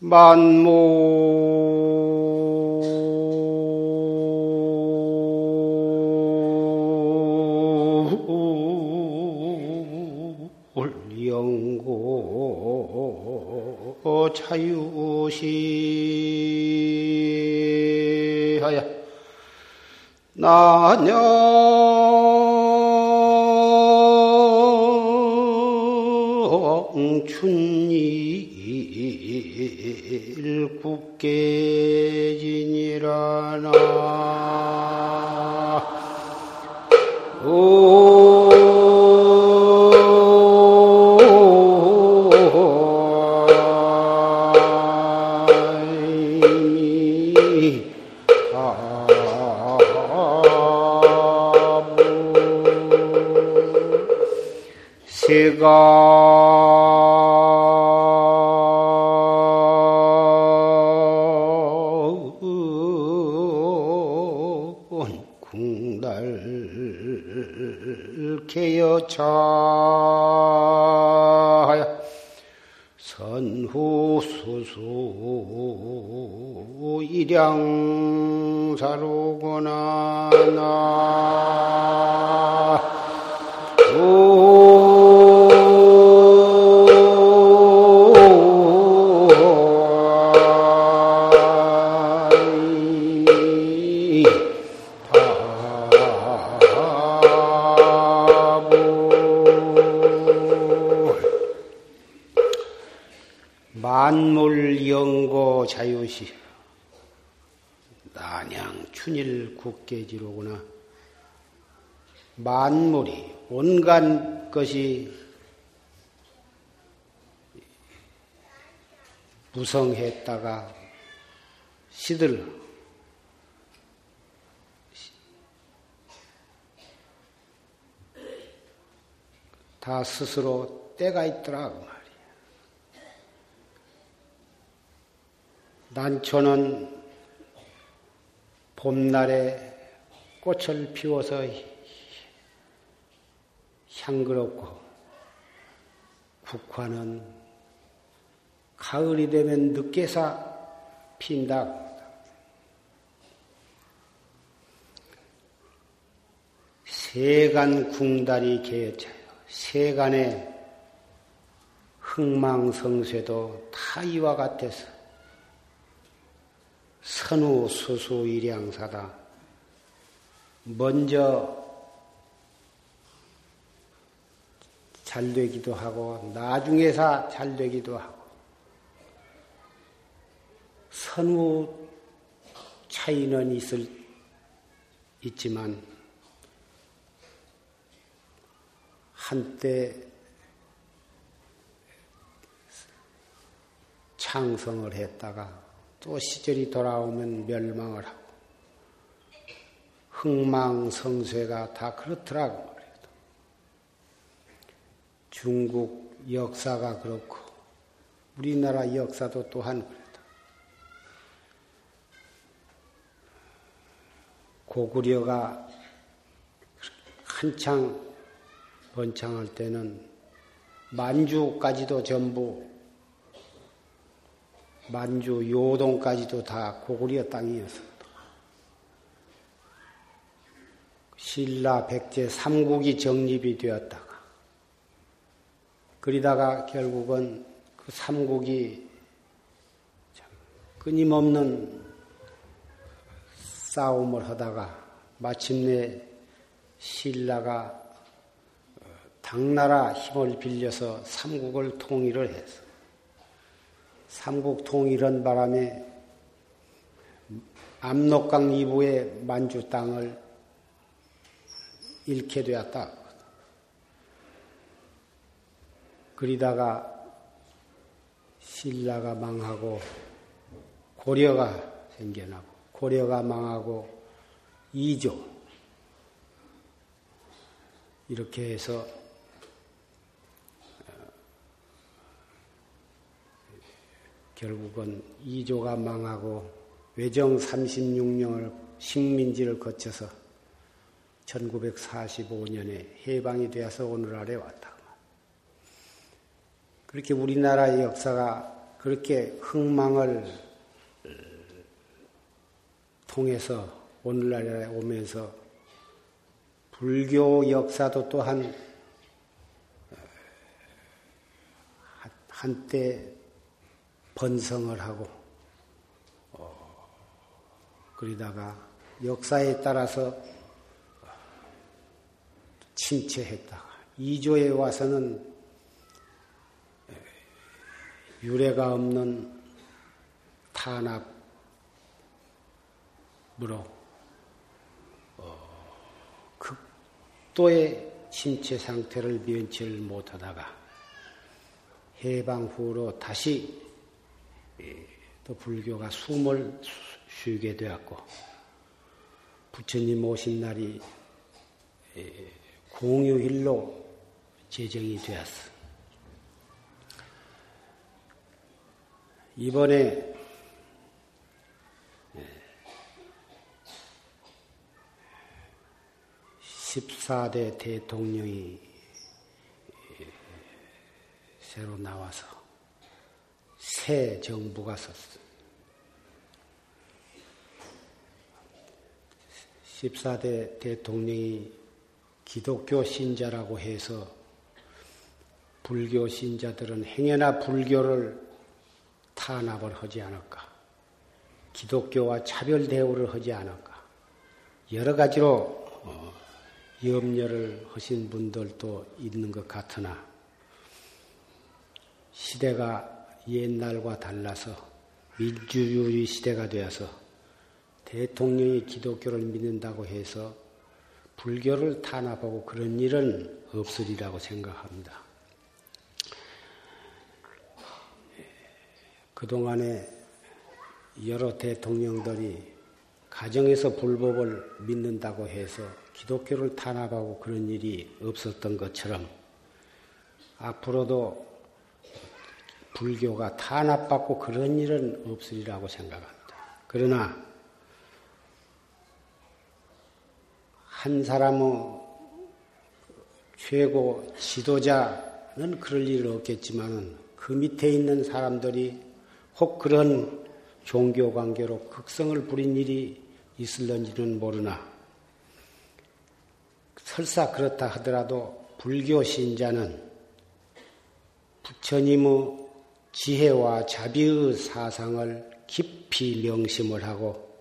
만몰 자유시하야 난영춘일 국계진이라나 개여차야 선후수수 일양사로구나 나 만물영고 자유시 난양춘일 국계지로구나. 만물이 온갖 것이 무성했다가 시들어 다 스스로 때가 있더라고. 난초는 봄날에 꽃을 피워서 향그럽고, 국화는 가을이 되면 늦게서 핀다. 세간 궁달이 개여차요. 세간의 흥망성쇠도 다 이와 같아서 선우 수수 일양사다. 먼저 잘 되기도 하고 나중에서 잘 되기도 하고 선우 차이는 있지만 한때 창성을 했다가 또 시절이 돌아오면 멸망을 하고 흥망성쇠가 다 그렇더라고. 중국 역사가 그렇고 우리나라 역사도 또한 그렇다. 고구려가 한창 번창할 때는 만주까지도 전부 만주 요동까지도 다 고구려 땅이었습니다. 신라 백제 3국이 정립이 되었다가 그러다가 결국은 그 3국이 끊임없는 싸움을 하다가 마침내 신라가 당나라 힘을 빌려서 3국을 통일을 했습니다. 삼국 통일한 바람에 압록강 이부의 만주 땅을 잃게 되었다. 그러다가 신라가 망하고 고려가 생겨나고 고려가 망하고 이조 이렇게 해서 결국은 이조가 망하고 외정 36년을 식민지를 거쳐서 1945년에 해방이 되어서 오늘날에 왔다. 그렇게 우리나라의 역사가 그렇게 흥망을 통해서 오늘날에 오면서 불교 역사도 또한 한때 번성을 하고 그러다가 역사에 따라서 침체했다가 2조에 와서는 유례가 없는 탄압으로 극도의 침체 상태를 면치를 못하다가 해방 후로 다시 또 불교가 숨을 쉬게 되었고 부처님 오신 날이 공휴일로 제정이 되었어. 이번에 (14대) 대통령이 새로 나와서 새 정부가 섰어. (14대) 대통령이 기독교 신자라고 해서 불교 신자들은 행여나 불교를 탄압을 하지 않을까, 기독교와 차별 대우를 하지 않을까, 여러 가지로 염려를 하신 분들도 있는 것 같으나 시대가 옛날과 달라서 민주주의 시대가 되어서 대통령이 기독교를 믿는다고 해서 불교를 탄압하고 그런 일은 없으리라고 생각합니다. 그동안에 여러 대통령들이 가정에서 불법을 믿는다고 해서 기독교를 탄압하고 그런 일이 없었던 것처럼 앞으로도 불교가 탄압받고 그런 일은 없으리라고 생각합니다. 그러나 한 사람의 최고 지도자는 그럴 일은 없겠지만 그 밑에 있는 사람들이 혹 그런 종교 관계로 극성을 부린 일이 있을런지는 모르나 설사 그렇다 하더라도 불교 신자는 부처님의 지혜와 자비의 사상을 깊이 명심을 하고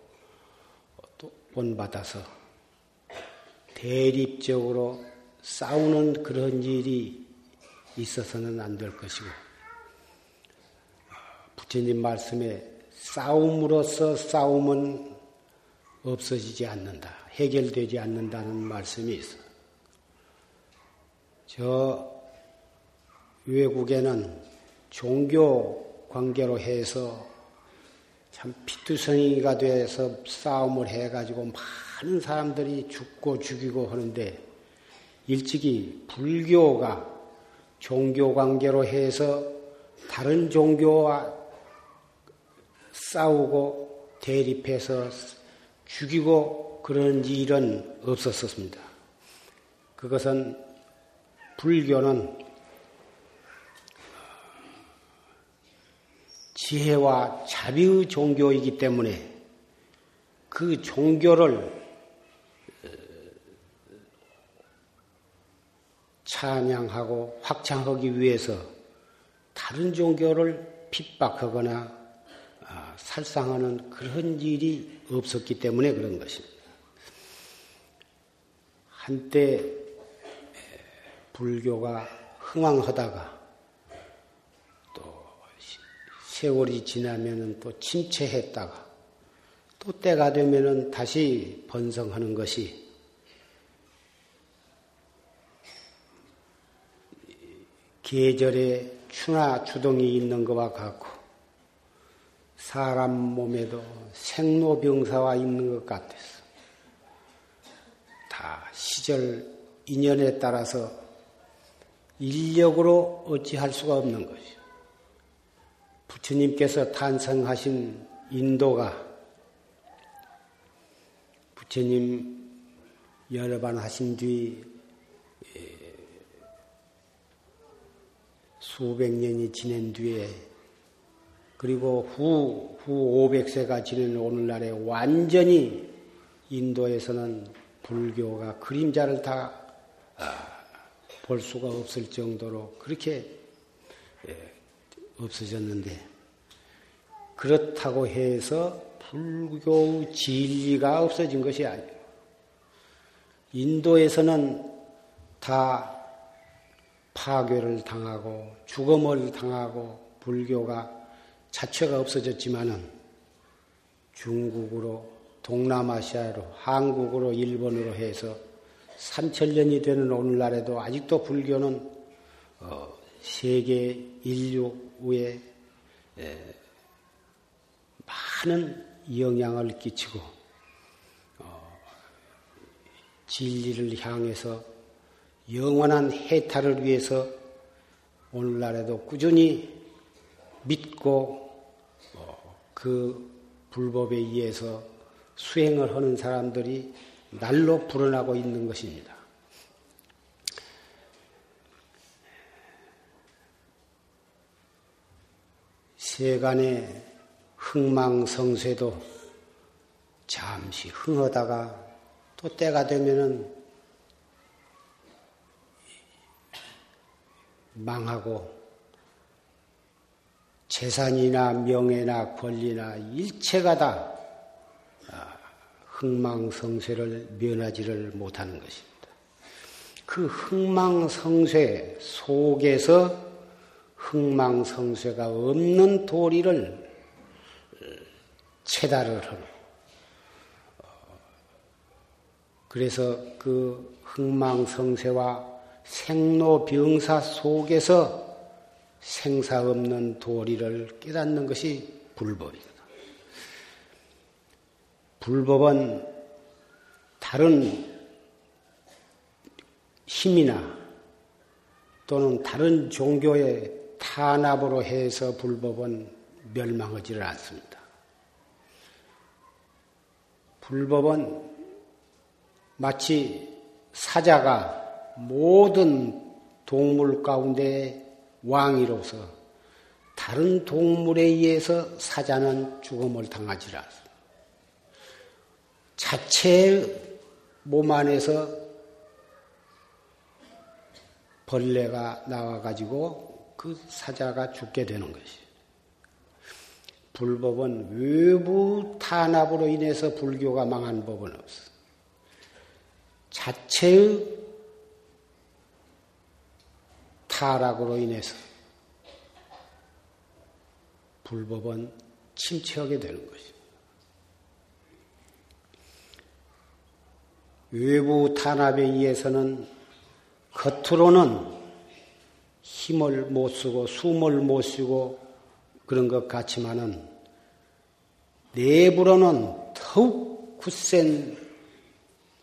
또 본받아서 대립적으로 싸우는 그런 일이 있어서는 안 될 것이고 부처님 말씀에 싸움으로써 싸움은 없어지지 않는다, 해결되지 않는다는 말씀이 있어. 저 외국에는 종교 관계로 해서 참 피투성이가 돼서 싸움을 해가지고 많은 사람들이 죽고 죽이고 하는데 일찍이 불교가 종교 관계로 해서 다른 종교와 싸우고 대립해서 죽이고 그런 일은 없었습니다. 그것은 불교는 지혜와 자비의 종교이기 때문에 그 종교를 찬양하고 확장하기 위해서 다른 종교를 핍박하거나 살상하는 그런 일이 없었기 때문에 그런 것입니다. 한때 불교가 흥왕하다가 또 세월이 지나면은 또 침체했다가 또 때가 되면은 다시 번성하는 것이 계절에 추나 추동이 있는 것과 같고 사람 몸에도 생로병사와 있는 것 같았어. 다 시절 인연에 따라서 인력으로 어찌할 수가 없는 것이요. 부처님께서 탄생하신 인도가 부처님 여러 번 하신 뒤 수백 년이 지낸 뒤에 그리고 후 500세가 지낸 오늘날에 완전히 인도에서는 불교가 그림자를 다 볼 수가 없을 정도로 그렇게 없어졌는데, 그렇다고 해서 불교의 진리가 없어진 것이 아니에요. 인도에서는 다 파괴를 당하고 죽음을 당하고 불교가 자체가 없어졌지만은 중국으로, 동남아시아로, 한국으로, 일본으로 해서 3000년이 되는 오늘날에도 아직도 불교는 세계 인류에 많은 영향을 끼치고 진리를 향해서 영원한 해탈을 위해서 오늘날에도 꾸준히 믿고 그 불법에 의해서 수행을 하는 사람들이 날로 불어나고 있는 것입니다. 세간의 흥망성쇠도 잠시 흥하다가 또 때가 되면은 망하고, 재산이나 명예나 권리나 일체가 다 흥망성쇠를 면하지를 못하는 것입니다. 그 흥망성쇠 속에서 흥망성쇠가 없는 도리를 체달을 하는. 그래서 그 흥망성쇠와 생로병사 속에서 생사 없는 도리를 깨닫는 것이 불법이다. 불법은 다른 힘이나 또는 다른 종교의 탄압으로 해서 불법은 멸망하지를 않습니다. 불법은 마치 사자가 모든 동물 가운데 왕이로서 다른 동물에 의해서 사자는 죽음을 당하지 않습니다. 자체의 몸 안에서 벌레가 나와가지고 그 사자가 죽게 되는 것이에요. 불법은 외부 탄압으로 인해서 불교가 망한 법은 없어. 자체의 타락으로 인해서 불법은 침체하게 되는 것입니다. 외부 탄압에 의해서는 겉으로는 힘을 못 쓰고 숨을 못 쉬고 그런 것 같지만은 내부로는 더욱 굳센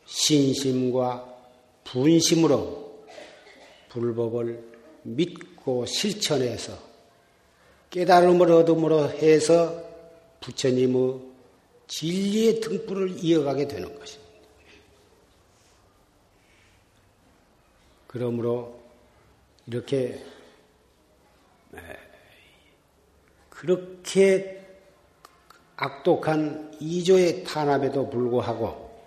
신심과 분심으로 불법을 믿고 실천해서 깨달음을 얻음으로 해서 부처님의 진리의 등불을 이어가게 되는 것입니다. 그러므로 이렇게 그렇게 악독한 이조의 탄압에도 불구하고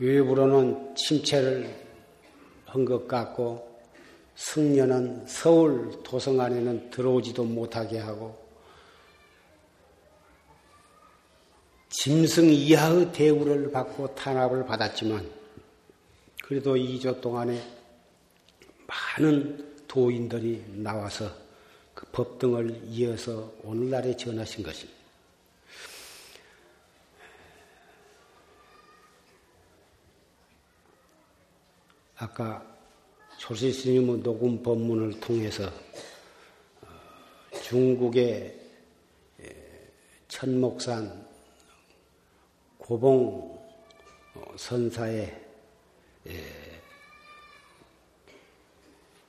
외부로는 침체를 한 것 같고 승려는 서울 도성 안에는 들어오지도 못하게 하고 짐승 이하의 대우를 받고 탄압을 받았지만 그래도 2조 동안에 많은 도인들이 나와서 그 법등을 이어서 오늘날에 전하신 것입니다. 아까 조실스님의 녹음 법문을 통해서 중국의 천목산 고봉 선사에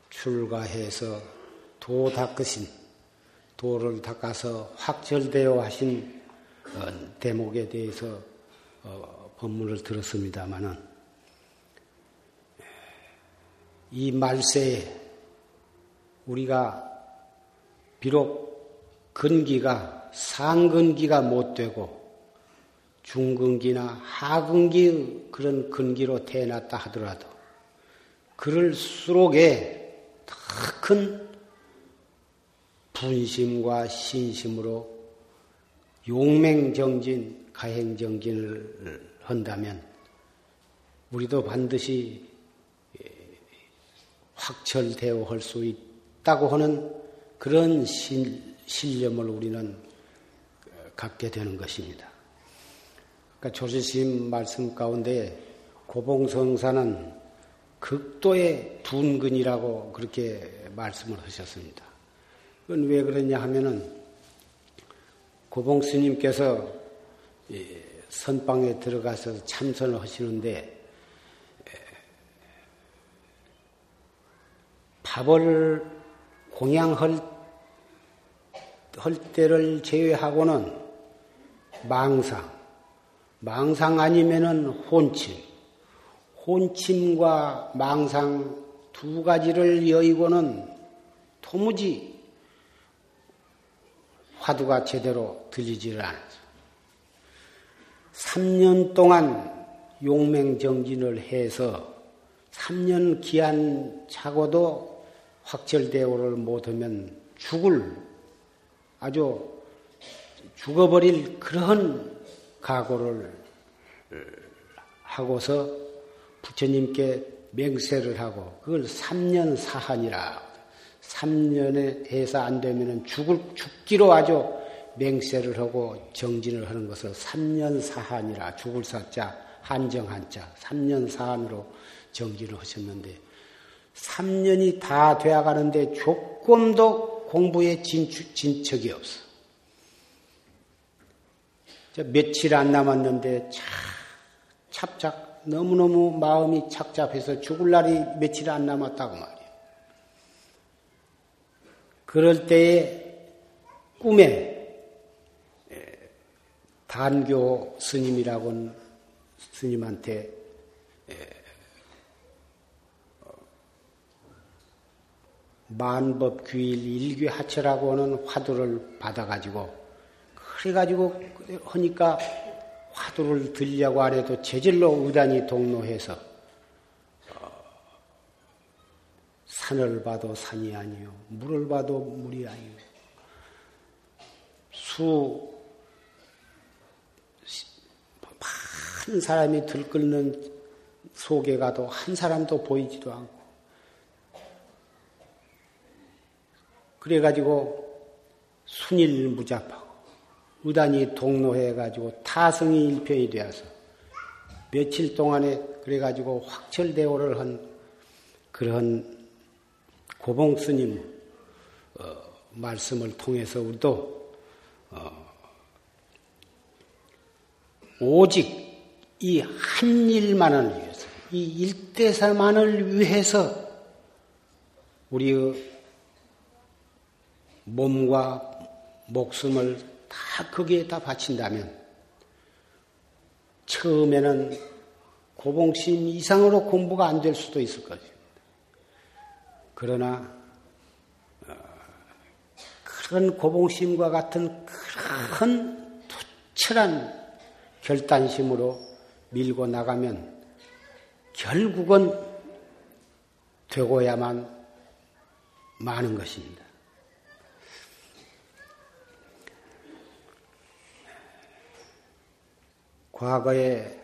출가해서 도 닦으신, 도를 닦아서 확철대오 하신 대목에 대해서 법문을 들었습니다마는, 이 말세에 우리가 비록 근기가 상근기가 못 되고 중근기나 하근기 그런 근기로 태어났다 하더라도 그럴수록에 더 큰 분심과 신심으로 용맹정진, 가행정진을 한다면 우리도 반드시 확철대오 할 수 있다고 하는 그런 신념을 우리는 갖게 되는 것입니다. 그러니까 조지스님 말씀 가운데 고봉성사는 극도의 둔근이라고 그렇게 말씀을 하셨습니다. 그건 왜 그러냐 하면은 고봉스님께서 선방에 들어가서 참선을 하시는데 밥을 공양할 때를 제외하고는 망상 아니면은 혼침과 망상 두 가지를 여의고는 도무지 화두가 제대로 들리지를 않았죠. 3년 동안 용맹정진을 해서 3년 기한 차고도 확철대오를 못하면 아주 죽어버릴 그런 각오를 하고서 부처님께 맹세를 하고 그걸 3년 사한이라 3년에 해서 안 되면 죽기로 아주 맹세를 하고 정진을 하는 것을 3년 사한이라 죽을 사자 한정한자 3년 사한으로 정진을 하셨는데 3년이 다 되어가는데 조금도 공부에 진척이 없어. 며칠 안 남았는데 찹찹 너무너무 마음이 착잡해서 죽을 날이 며칠 안 남았다고 말이에요. 그럴 때에 꿈에 단교 스님이라고 스님한테 만법귀일 일귀하체라고 하는 화두를 받아가지고 그래가지고 하니까 화두를 들려고 안 해도 제절로 의단이 동로해서 산을 봐도 산이 아니요 물을 봐도 물이 아니요 한 사람이 들끓는 속에 가도 한 사람도 보이지도 않고 그래가지고 순일무잡하고 의단이 동로해가지고 타성이 일편이 되어서 며칠 동안에 그래가지고 확철대오를 한 그런 고봉스님 말씀을 통해서 우리도 오직 이 한 일만을 위해서, 이 일대사만을 위해서 우리의 몸과 목숨을 다 거기에 다 바친다면 처음에는 고봉심 이상으로 공부가 안 될 수도 있을 것입니다. 그러나 그런 고봉심과 같은 그런 투철한 결단심으로 밀고 나가면 결국은 되고야만 마는 것입니다. 과거의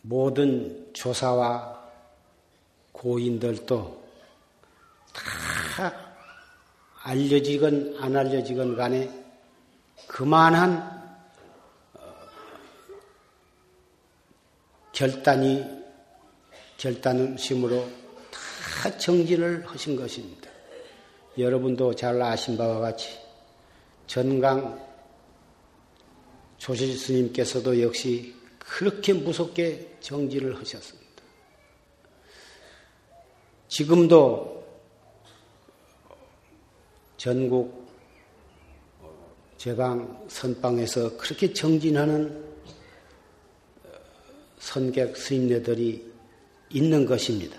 모든 조사와 고인들도 다 알려지건 안 알려지건 간에 그만한 결단심으로 다 정진을 하신 것입니다. 여러분도 잘 아신 바와 같이 전강 조실 스님께서도 역시 그렇게 무섭게 정진을 하셨습니다. 지금도 전국 제방 선방에서 그렇게 정진하는 선객 스님네들이 있는 것입니다.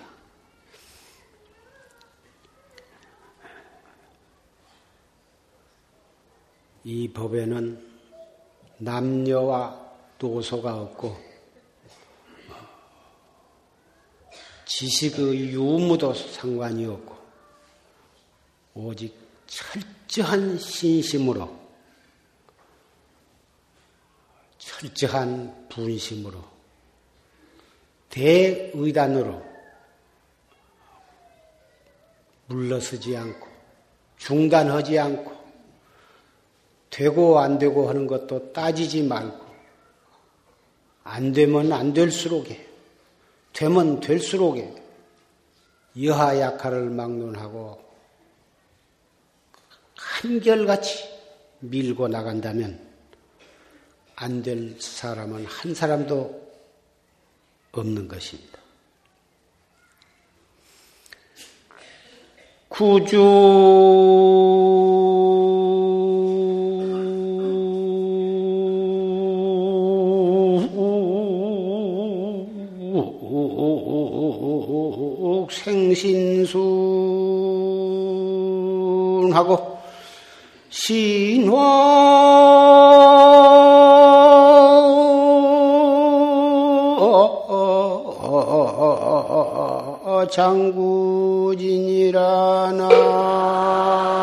이 법에는 남녀와 도소가 없고 지식의 유무도 상관이 없고 오직 철저한 신심으로 철저한 분심으로 대의단으로 물러서지 않고 중단하지 않고 되고 안 되고 하는 것도 따지지 말고 안 되면 안 될수록에 되면 될수록에 여하 약하를 막론하고 한결같이 밀고 나간다면 안 될 사람은 한 사람도 없는 것입니다. 구주 생신순하고 신화 장구진이라나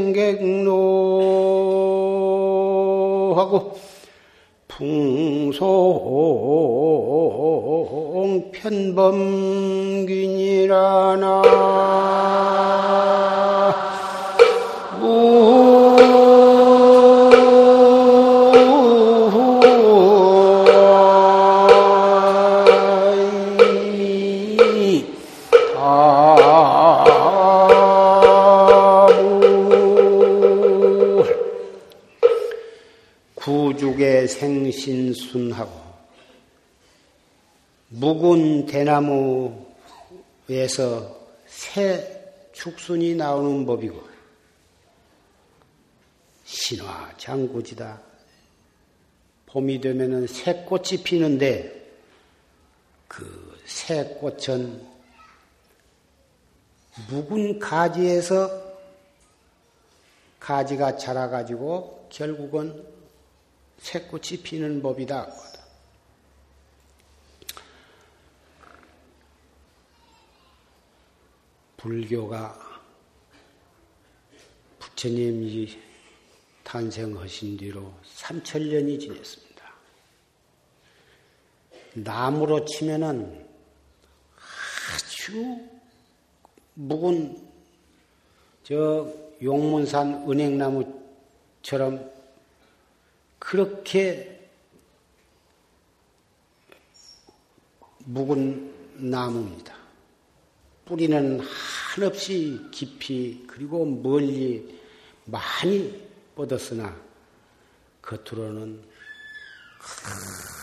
행객노하고 풍송 편범균이라나 생신순하고 묵은 대나무에서 새 죽순이 나오는 법이고 신화 장구지다. 봄이 되면은 새 꽃이 피는데 그 새 꽃은 묵은 가지에서 가지가 자라가지고 결국은 새꽃이 피는 법이다. 불교가 부처님이 탄생하신 뒤로 3000년이 지났습니다. 나무로 치면은 아주 묵은 저 용문산 은행나무처럼 그렇게 묵은 나무입니다. 뿌리는 한없이 깊이 그리고 멀리 많이 뻗었으나 겉으로는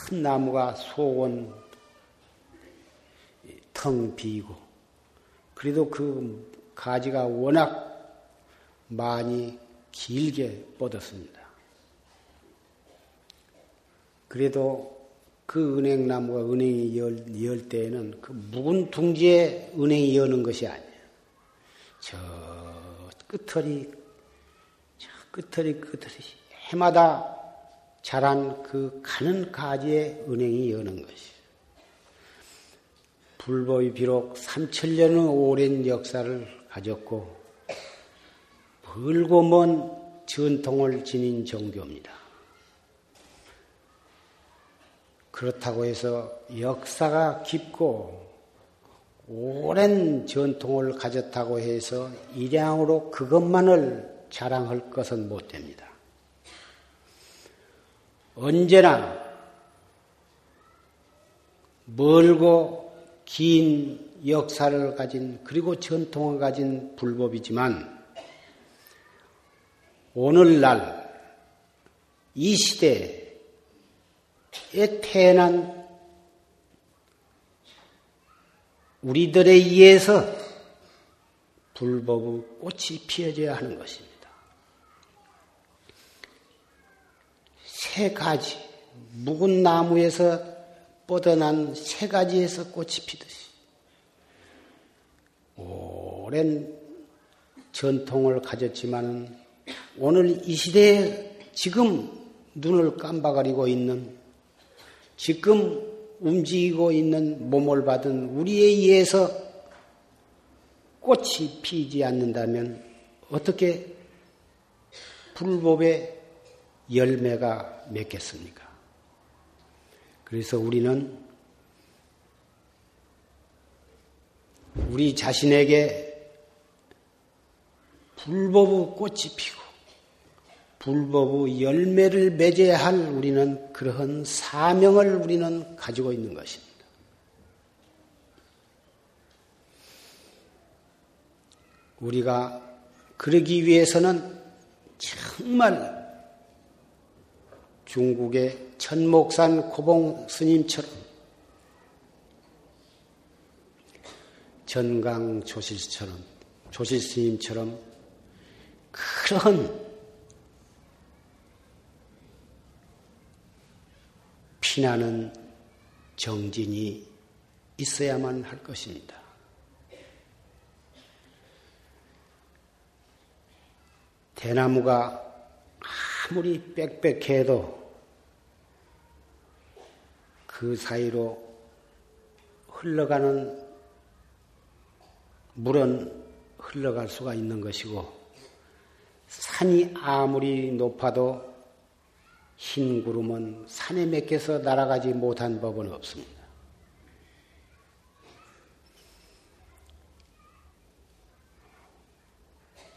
큰 나무가 속은 텅 비고 그래도 그 가지가 워낙 많이 길게 뻗었습니다. 그래도 그 은행나무가 은행이 열 때에는 그 묵은 둥지에 은행이 여는 것이 아니에요. 저 끝털이 해마다 자란 그 가는 가지에 은행이 여는 것이에요. 불법이 비록 3000년의 오랜 역사를 가졌고 멀고 먼 전통을 지닌 종교입니다. 그렇다고 해서 역사가 깊고 오랜 전통을 가졌다고 해서 일양으로 그것만을 자랑할 것은 못 됩니다. 언제나 멀고 긴 역사를 가진 그리고 전통을 가진 불법이지만 오늘날 이 시대에 태어난 우리들에 의해서 불법의 꽃이 피어져야 하는 것입니다. 세 가지, 묵은 나무에서 뻗어난 세 가지에서 꽃이 피듯이 오랜 전통을 가졌지만 오늘 이 시대에 지금 눈을 깜박거리고 있는, 지금 움직이고 있는 몸을 받은 우리에 의해서 꽃이 피지 않는다면 어떻게 불법의 열매가 맺겠습니까? 그래서 우리는 우리 자신에게 불법의 꽃이 피고 불법의 열매를 맺어야 할 우리는 그러한 사명을 우리는 가지고 있는 것입니다. 우리가 그러기 위해서는 정말 중국의 천목산 고봉 스님처럼 전강 조실 스님처럼 그런 피나는 정진이 있어야만 할 것입니다. 대나무가 아무리 빽빽해도 그 사이로 흘러가는 물은 흘러갈 수가 있는 것이고, 산이 아무리 높아도 흰 구름은 산에 맺혀서 날아가지 못한 법은 없습니다.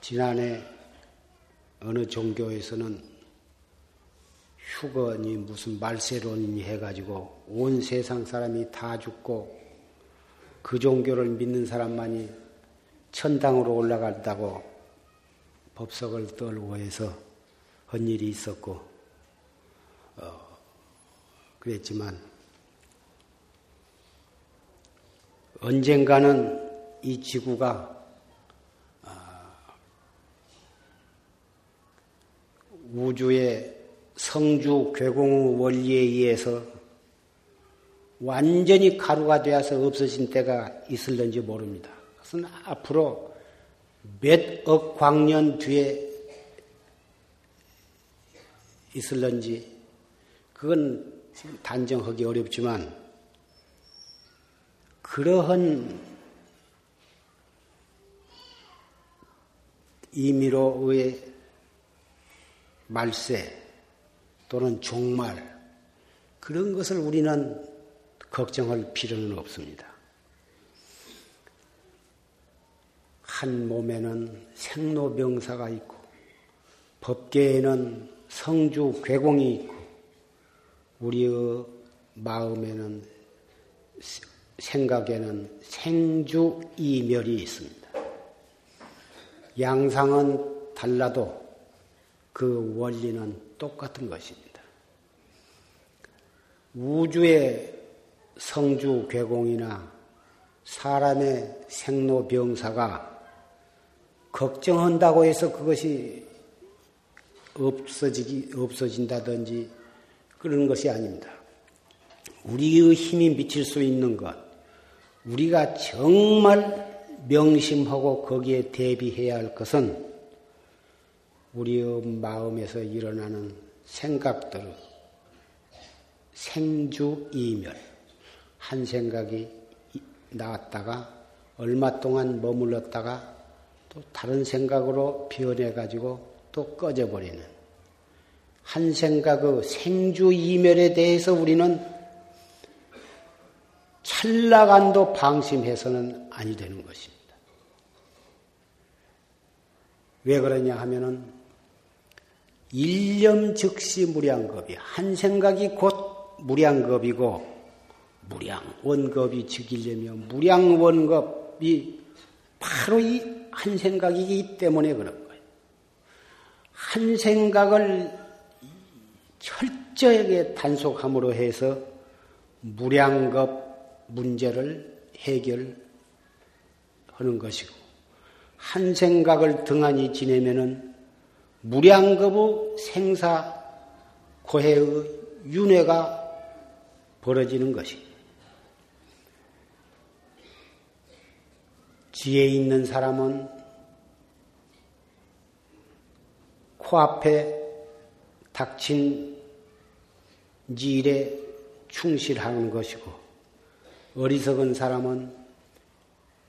지난해 어느 종교에서는 휴거니 무슨 말세론이 해가지고 온 세상 사람이 다 죽고 그 종교를 믿는 사람만이 천당으로 올라간다고 법석을 떨고 해서 한 일이 있었고 그랬지만 언젠가는 이 지구가 우주의 성주 괴공의 원리에 의해서 완전히 가루가 되어서 없어진 때가 있을는지 모릅니다. 그것은 앞으로 몇억 광년 뒤에 있을는지 그건 단정하기 어렵지만 그러한 의미로의 말세 또는 종말 그런 것을 우리는 걱정할 필요는 없습니다. 한 몸에는 생로병사가 있고 법계에는 성주 괴공이 있고 우리의 마음에는 생각에는 생주이멸이 있습니다. 양상은 달라도 그 원리는 똑같은 것입니다. 우주의 성주 괴공이나 사람의 생로병사가 걱정한다고 해서 그것이 없어진다든지 그런 것이 아닙니다. 우리의 힘이 미칠 수 있는 것, 우리가 정말 명심하고 거기에 대비해야 할 것은 우리의 마음에서 일어나는 생각들, 생주이멸, 한 생각이 나왔다가 얼마 동안 머물렀다가 또 다른 생각으로 변해가지고 또 꺼져버리는 한 생각의 생주이멸에 대해서 우리는 찰나간도 방심해서는 아니 되는 것입니다. 왜 그러냐 하면은 일념 즉시 무량겁이, 한 생각이 곧 무량겁이고 무량원겁이 즉이려면 무량원겁이 바로 이 한 생각이기 때문에 그런 거예요. 한 생각을 철저하게 단속함으로 해서 무량겁 문제를 해결하는 것이고, 한 생각을 등한히 지내면은 무량겁의 생사 고해의 윤회가 벌어지는 것이고, 지혜 있는 사람은 코앞에 닥친 일에 충실하는 것이고, 어리석은 사람은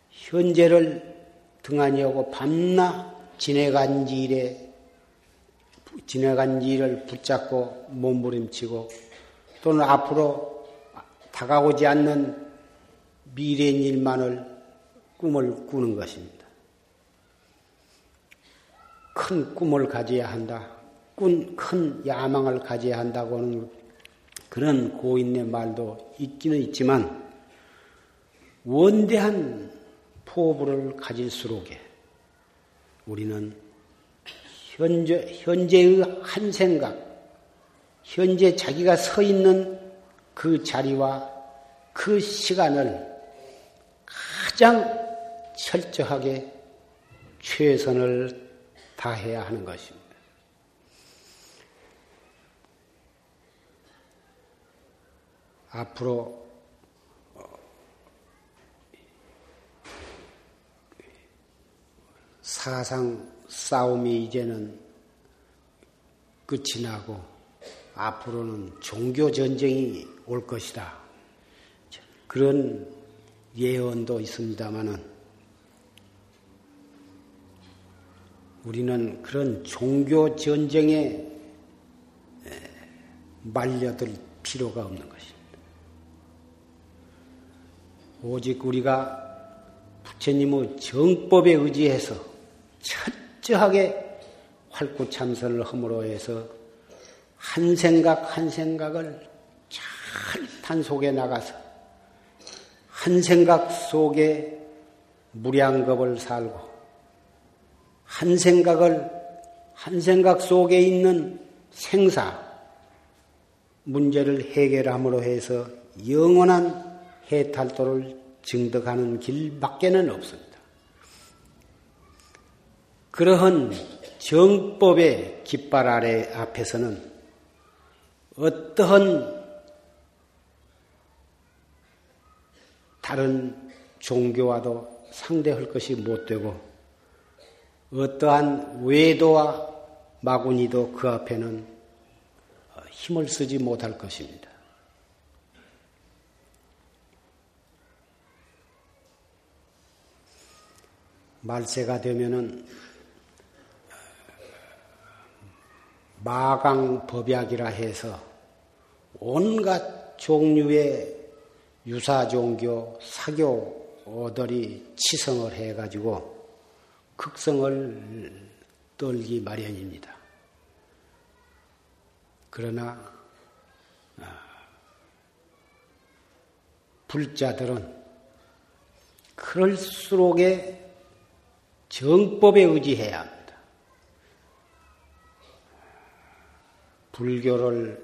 현재를 등한히 하고 밤낮 지나간 일을 붙잡고 몸부림치고, 또는 앞으로 다가오지 않는 미래의 일만을 꿈을 꾸는 것입니다. 큰 꿈을 가져야 한다. 큰 야망을 가져야 한다고 하는 그런 고인의 말도 있기는 있지만, 원대한 포부를 가질수록에 우리는 현재의 한 생각, 현재 자기가 서 있는 그 자리와 그 시간을 가장 철저하게 최선을 다해야 하는 것입니다. 앞으로 사상 싸움이 이제는 끝이 나고 앞으로는 종교 전쟁이 올 것이다. 그런 예언도 있습니다마는, 우리는 그런 종교 전쟁에 말려들 필요가 없는 것입니다. 오직 우리가 부처님의 정법에 의지해서 철저하게 활구참선을 함으로 해서 한 생각 한 생각을 잘 단속해 나가서 한 생각 속에 무량겁을 살고, 한 생각 속에 있는 생사 문제를 해결함으로 해서 영원한 해탈도를 증득하는 길밖에는 없습니다. 그러한 정법의 깃발 아래 앞에서는 어떠한 다른 종교와도 상대할 것이 못되고, 어떠한 외도와 마구니도 그 앞에는 힘을 쓰지 못할 것입니다. 말세가 되면은 마강법약이라 해서 온갖 종류의 유사종교, 사교들이 치성을 해가지고 극성을 떨기 마련입니다. 그러나 불자들은 그럴수록에 정법에 의지해야 합니다. 불교를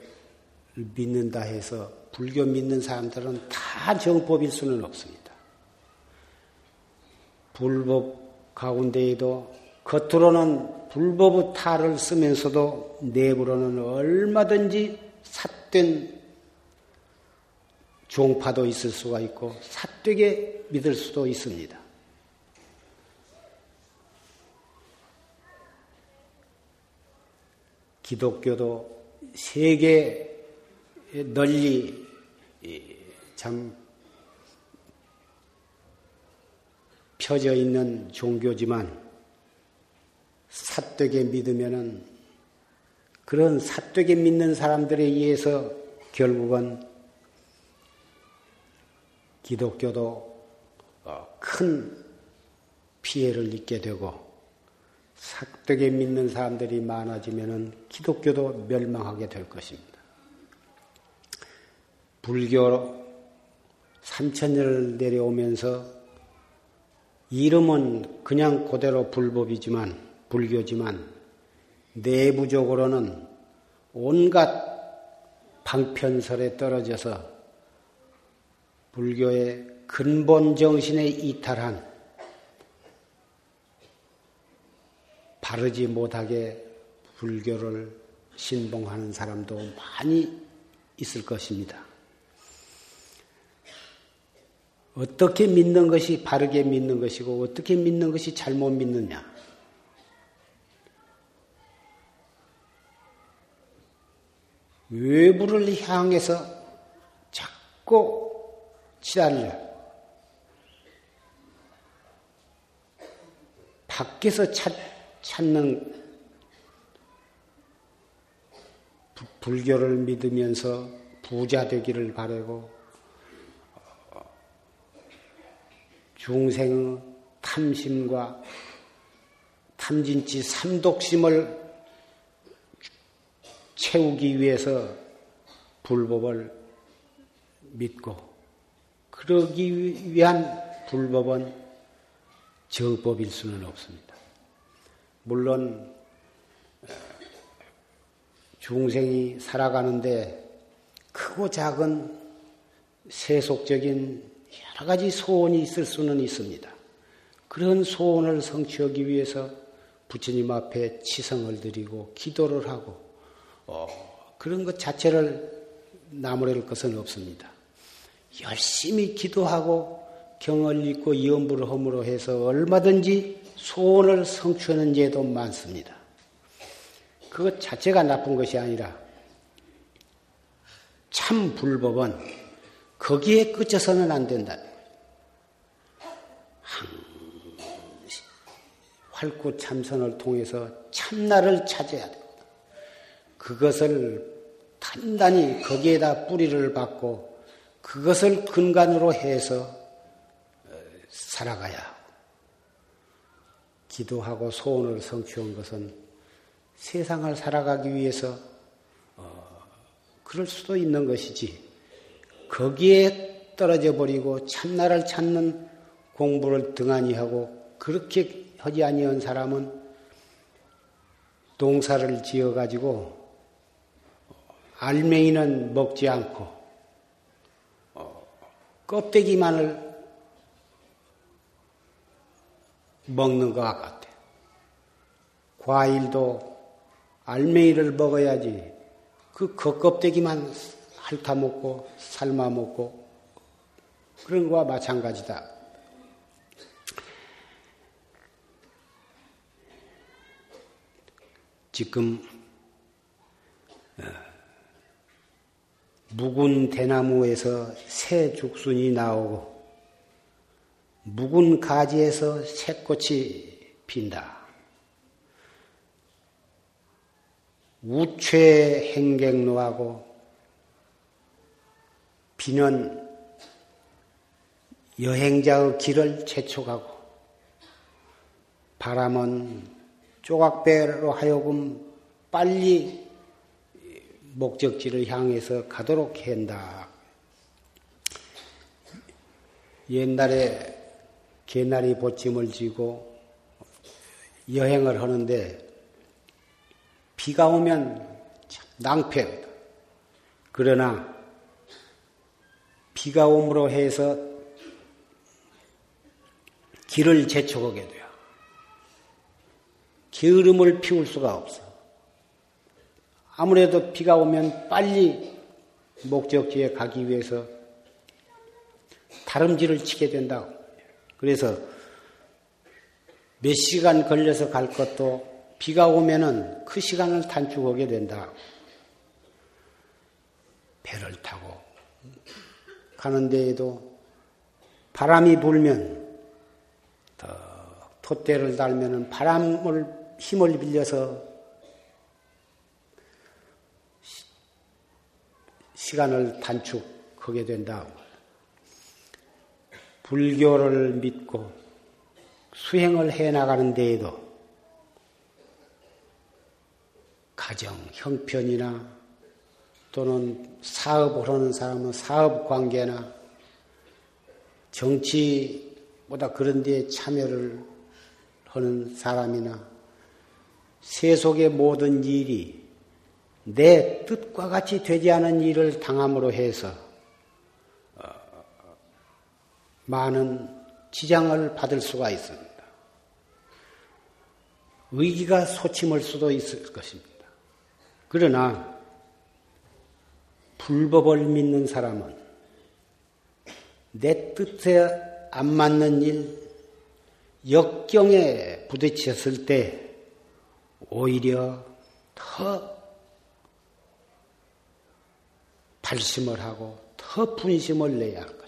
믿는다 해서 불교 믿는 사람들은 다 정법일 수는 없습니다. 불법 가운데에도 겉으로는 불법의 탈을 쓰면서도 내부로는 얼마든지 삿된 종파도 있을 수가 있고 삿되게 믿을 수도 있습니다. 기독교도 세계 널리 참 펴져 있는 종교지만 삿되게 믿으면은 그런 삿되게 믿는 사람들에 의해서 결국은 기독교도 큰 피해를 입게 되고, 삿되게 믿는 사람들이 많아지면은 기독교도 멸망하게 될 것입니다. 불교 3000년 내려오면서 이름은 그냥 그대로 불법이지만 불교지만 내부적으로는 온갖 방편설에 떨어져서 불교의 근본 정신에 이탈한 바르지 못하게 불교를 신봉하는 사람도 많이 있을 것입니다. 어떻게 믿는 것이 바르게 믿는 것이고 어떻게 믿는 것이 잘못 믿느냐. 외부를 향해서 자꾸 치달려. 밖에서 찾는 불교를 믿으면서 부자 되기를 바라고 중생의 탐심과 탐진치 삼독심을 채우기 위해서 불법을 믿고 그러기 위한 불법은 저법일 수는 없습니다. 물론 중생이 살아가는데 크고 작은 세속적인 여러 가지 소원이 있을 수는 있습니다. 그런 소원을 성취하기 위해서 부처님 앞에 치성을 드리고 기도를 하고 그런 것 자체를 나무랄 것은 없습니다. 열심히 기도하고 경을 읽고 염불을 허물어 해서 얼마든지 소원을 성취하는 예도 많습니다. 그것 자체가 나쁜 것이 아니라 참 불법은 거기에 그쳐서는 안 된다. 활구 참선을 통해서 참나를 찾아야 됩니다. 그것을 단단히 거기에다 뿌리를 박고 그것을 근간으로 해서 살아가야 하고, 기도하고 소원을 성취한 것은 세상을 살아가기 위해서 그럴 수도 있는 것이지, 거기에 떨어져 버리고 참나를 찾는 공부를 등한히 하고 그렇게 하지 아니한 사람은 농사를 지어가지고 알맹이는 먹지 않고 껍데기만을 먹는 것 같아요. 과일도 알맹이를 먹어야지 그 겉껍데기만 핥아먹고 삶아먹고 그런 거와 마찬가지다. 지금 묵은 대나무에서 새 죽순이 나오고 묵은 가지에서 새 꽃이 핀다. 우체 행객노하고 비는 여행자의 길을 재촉하고 바람은 조각배로 하여금 빨리 목적지를 향해서 가도록 한다. 옛날에 개나리 보침을 지고 여행을 하는데 비가 오면 참 낭패거든. 그러나 비가 오므로 해서 길을 재촉하게 돼요. 게으름을 피울 수가 없어. 아무래도 비가 오면 빨리 목적지에 가기 위해서 다름질을 치게 된다고. 그래서 몇 시간 걸려서 갈 것도 비가 오면은 그 시간을 단축하게 된다. 배를 타고 가는 데에도 바람이 불면 돛대를 달면은 바람을 힘을 빌려서 시간을 단축하게 된다. 불교를 믿고 수행을 해나가는 데에도 가정 형편이나 또는 사업을 하는 사람은 사업 관계나 정치보다 그런 데에 참여를 하는 사람이나 세속의 모든 일이 내 뜻과 같이 되지 않은 일을 당함으로 해서 많은 지장을 받을 수가 있습니다. 의기가 소침할 수도 있을 것입니다. 그러나 불법을 믿는 사람은 내 뜻에 안 맞는 일, 역경에 부딪혔을 때 오히려 더 발심을 하고 더 분심을 내야 할 것입니다.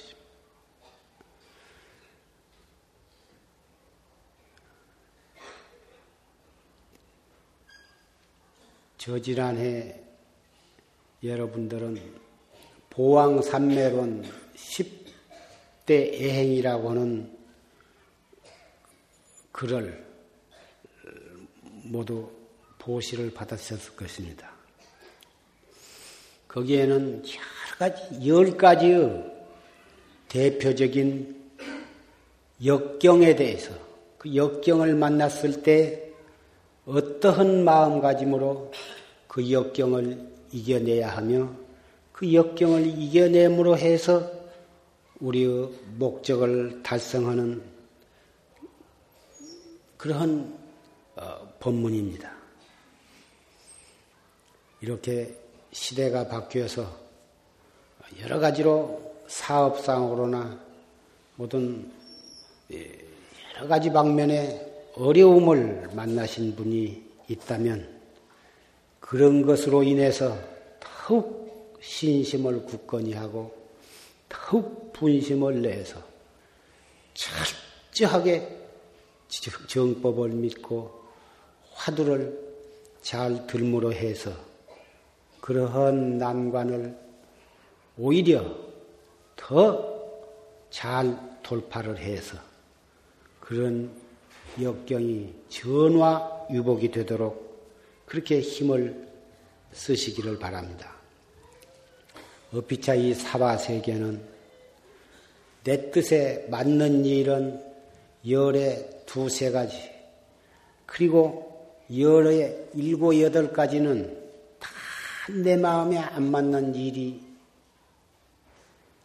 저지난해 여러분들은 보왕삼매론 10대 애행이라고 하는 글을 모두 보시를 받았을 것입니다. 거기에는 여러 가지, 10가지의 대표적인 역경에 대해서 그 역경을 만났을 때 어떠한 마음가짐으로 그 역경을 이겨내야 하며 그 역경을 이겨냄으로 해서 우리의 목적을 달성하는 그러한 법문입니다. 이렇게 시대가 바뀌어서 여러 가지로 사업상으로나 모든 여러 가지 방면에 어려움을 만나신 분이 있다면 그런 것으로 인해서 더욱 신심을 굳건히 하고 더욱 분심을 내서 철저하게 정법을 믿고 화두를 잘 들므로 해서 그러한 난관을 오히려 더 잘 돌파를 해서 그런 역경이 전화유복이 되도록 그렇게 힘을 쓰시기를 바랍니다. 어피차 이 사바세계는 내 뜻에 맞는 일은 열의 2, 3가지 그리고 열의 7, 8가지는 다 내 마음에 안 맞는 일이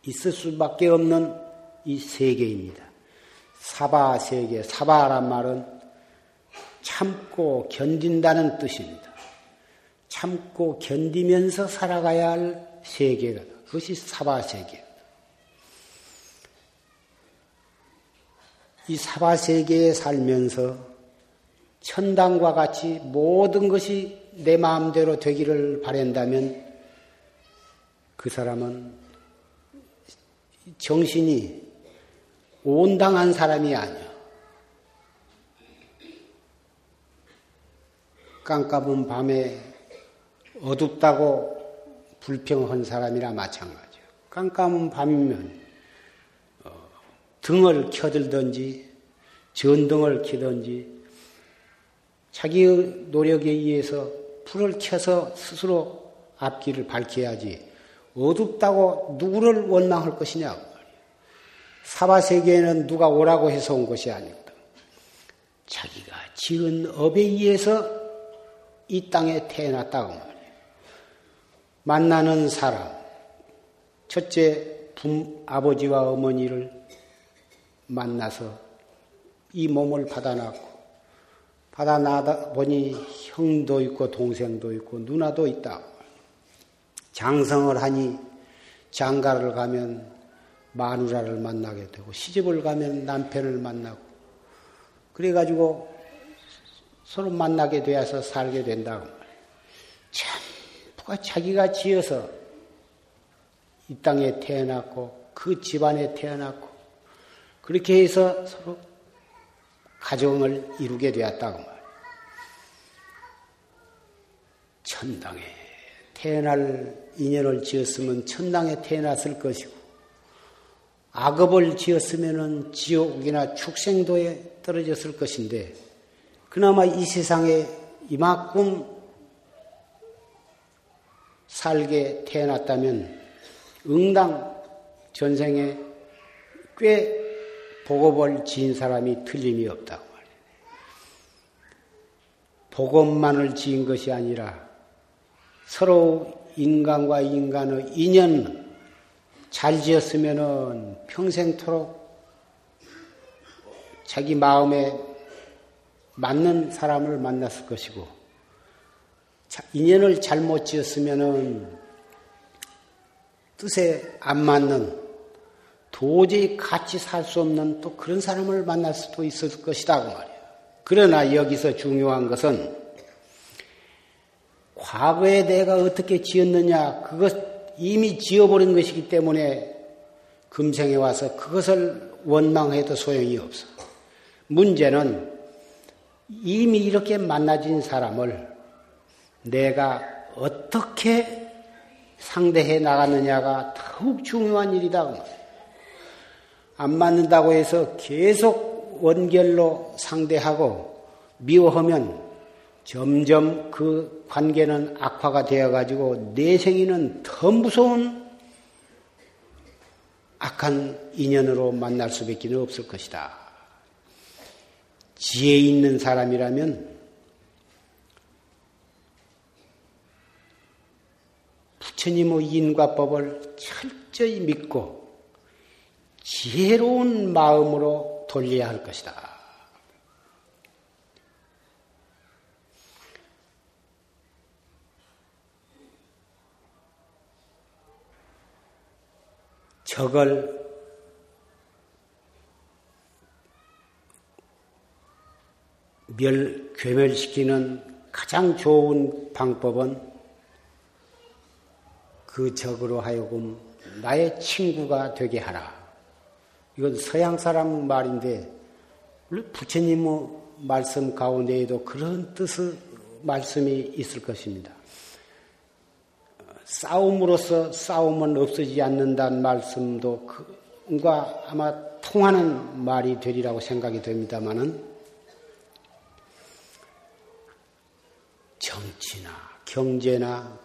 있을 수밖에 없는 이 세계입니다. 사바세계, 사바란 말은 참고 견딘다는 뜻입니다. 참고 견디면서 살아가야 할 세계가 그것이 사바세계입니다. 이 사바세계에 살면서 천당과 같이 모든 것이 내 마음대로 되기를 바란다면 그 사람은 정신이 온당한 사람이 아니야. 깜깜한 밤에 어둡다고 불평한 사람이라 마찬가지야. 깜깜한 밤이면 등을 켜들든지 전등을 켜든지 자기의 노력에 의해서 불을 켜서 스스로 앞길을 밝혀야지 어둡다고 누구를 원망할 것이냐고 말이야. 사바세계에는 누가 오라고 해서 온 것이 아니거든. 자기가 지은 업에 의해서 이 땅에 태어났다고 말이야. 만나는 사람, 첫째 아버지와 어머니를 만나서 이 몸을 받아나다 보니 형도 있고 동생도 있고 누나도 있다. 장성을 하니 장가를 가면 마누라를 만나게 되고 시집을 가면 남편을 만나고 그래가지고 서로 만나게 되어서 살게 된다고 말이에요. 전부가 자기가 지어서 이 땅에 태어났고 그 집안에 태어났고 그렇게 해서 서로 가정을 이루게 되었다고 말이에요. 천당에 태어날 인연을 지었으면 천당에 태어났을 것이고 악업을 지었으면 지옥이나 축생도에 떨어졌을 것인데 그나마 이 세상에 이만큼 살게 태어났다면 응당 전생에 꽤 복업을 지은 사람이 틀림이 없다고 말이에요. 복음만을 지은 것이 아니라 서로 인간과 인간의 인연 잘 지었으면은 평생토록 자기 마음에 맞는 사람을 만났을 것이고, 인연을 잘못 지었으면은 뜻에 안 맞는, 도저히 같이 살 수 없는 또 그런 사람을 만날 수도 있을 것이다 그 말이에요. 그러나 여기서 중요한 것은 과거에 내가 어떻게 지었느냐, 그것 이미 지어버린 것이기 때문에 금생에 와서 그것을 원망해도 소용이 없어. 문제는 이미 이렇게 만나진 사람을 내가 어떻게 상대해 나가느냐가 더욱 중요한 일이다 그 말이에요. 안 맞는다고 해서 계속 원결로 상대하고 미워하면 점점 그 관계는 악화가 되어가지고 내생에는 더 무서운 악한 인연으로 만날 수밖에 없을 것이다. 지혜 있는 사람이라면 부처님의 인과법을 철저히 믿고 지혜로운 마음으로 돌려야 할 것이다. 적을 괴멸시키는 가장 좋은 방법은 그 적으로 하여금 나의 친구가 되게 하라. 이건 서양 사람 말인데, 부처님의 말씀 가운데에도 그런 뜻의 말씀이 있을 것입니다. 싸움으로써 싸움은 없어지지 않는다는 말씀도 그와 아마 통하는 말이 되리라고 생각이 됩니다만은, 정치나 경제나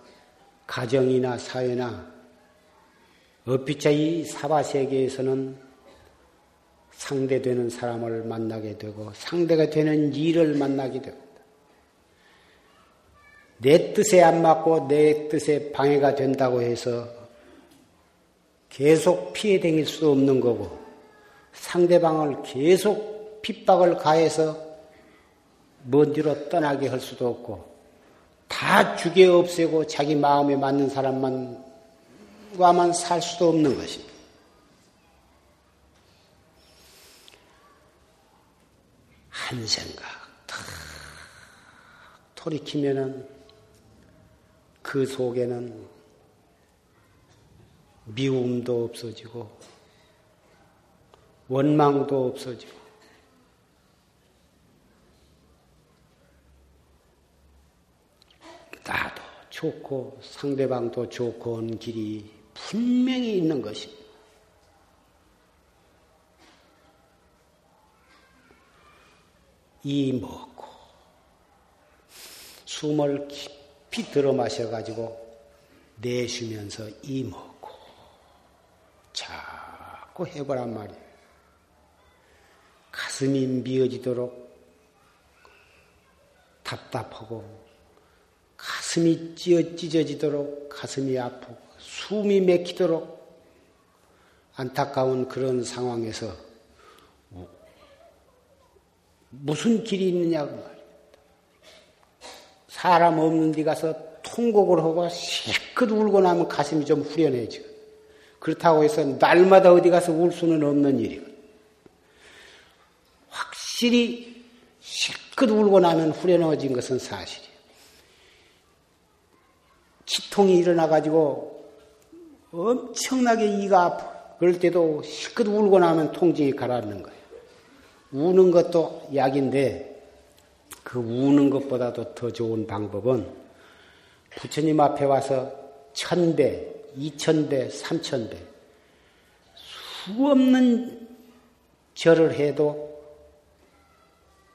가정이나 사회나 어피차 이 사바세계에서는 상대되는 사람을 만나게 되고 상대가 되는 일을 만나게 됩니다. 내 뜻에 안 맞고 내 뜻에 방해가 된다고 해서 계속 피해 다닐 수 없는 거고, 상대방을 계속 핍박을 가해서 먼 뒤로 떠나게 할 수도 없고, 다 죽여 없애고 자기 마음에 맞는 사람과만 살 수도 없는 것입니다. 한 생각 탁 돌이키면은 그 속에는 미움도 없어지고 원망도 없어지고 나도 좋고 상대방도 좋고 온 길이 분명히 있는 것입니다. 이 먹고 숨을 깊이 들어 마셔가지고 내쉬면서 이 먹고 자꾸 해보란 말이에요. 가슴이 미어지도록 답답하고, 가슴이 찢어지도록 가슴이 아프고, 숨이 막히도록 안타까운 그런 상황에서 무슨 길이 있느냐고 말이야. 사람 없는 데 가서 통곡을 하고 실컷 울고 나면 가슴이 좀 후련해지고, 그렇다고 해서 날마다 어디 가서 울 수는 없는 일이고, 확실히 실컷 울고 나면 후련해진 것은 사실이에요. 치통이 일어나가지고 엄청나게 이가 아프고 그럴 때도 실컷 울고 나면 통증이 가라앉는 거예요. 우는 것도 약인데, 그 우는 것보다도 더 좋은 방법은 부처님 앞에 와서 1000배, 2000배, 3000배 수없는 절을 해도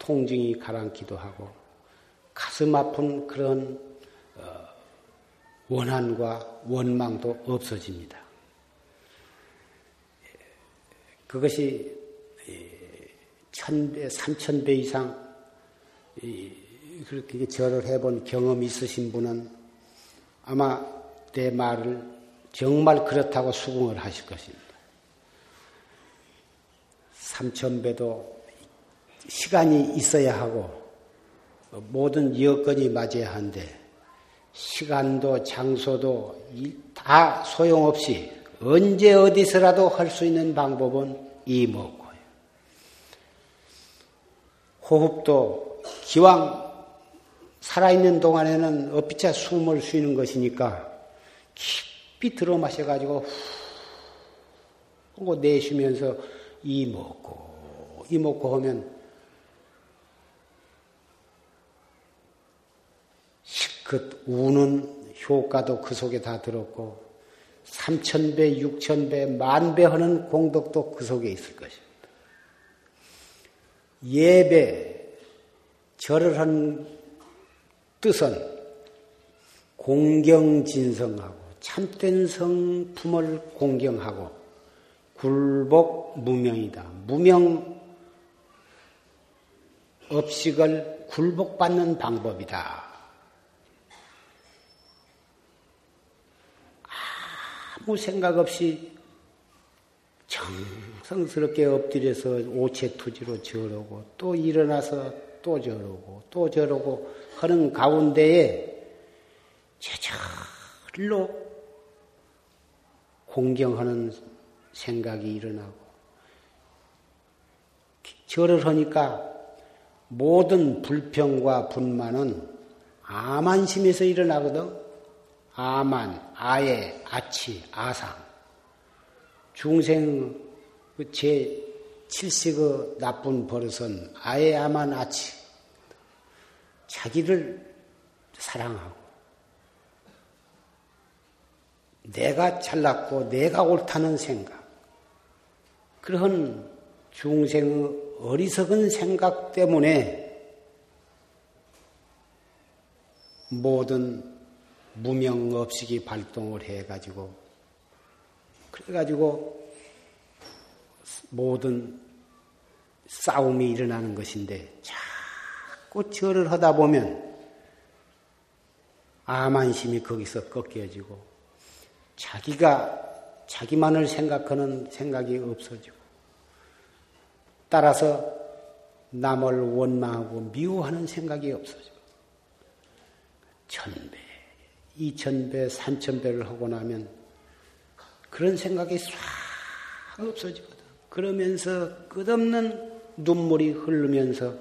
통증이 가라앉기도 하고, 가슴 아픈 그런 원한과 원망도 없어집니다. 그것이 1000배, 3000배 이상 그렇게 절을 해본 경험이 있으신 분은 아마 내 말을 정말 그렇다고 수긍을 하실 것입니다. 삼천배도 시간이 있어야 하고 모든 여건이 맞아야 한데 시간도 장소도 다 소용없이 언제 어디서라도 할 수 있는 방법은 이목구예요. 호흡도 기왕 살아있는 동안에는 어피차 숨을 쉬는 것이니까 깊이 들어 마셔가지고 후 내쉬면서 이목구 하면 그 우는 효과도 그 속에 다 들었고 3,000배, 6,000배, 10,000배 하는 공덕도 그 속에 있을 것입니다. 예배, 절을 한 뜻은 공경진성하고 참된 성품을 공경하고 굴복 무명이다. 무명 업식을 굴복받는 방법이다. 아무 생각 없이 정성스럽게 엎드려서 오체투지로 절하고 또 일어나서 또 절하고 또 절하고 하는 가운데에 제절로 공경하는 생각이 일어나고 절을 하니까 모든 불평과 분만은 아만심에서 일어나거든. 아만, 아예, 아치, 아상. 중생 제 7식의 나쁜 버릇은 아예, 아만, 아치. 자기를 사랑하고 내가 잘났고 내가 옳다는 생각. 그런 중생의 어리석은 생각 때문에 모든 무명업식이 발동을 해가지고 그래가지고 모든 싸움이 일어나는 것인데 자꾸 절을 하다 보면 아만심이 거기서 꺾여지고 자기만을 생각하는 생각이 없어지고 따라서 남을 원망하고 미워하는 생각이 없어지고 1000배 2000배, 3000배를 하고 나면 그런 생각이 싹 없어지거든. 그러면서 끝없는 눈물이 흐르면서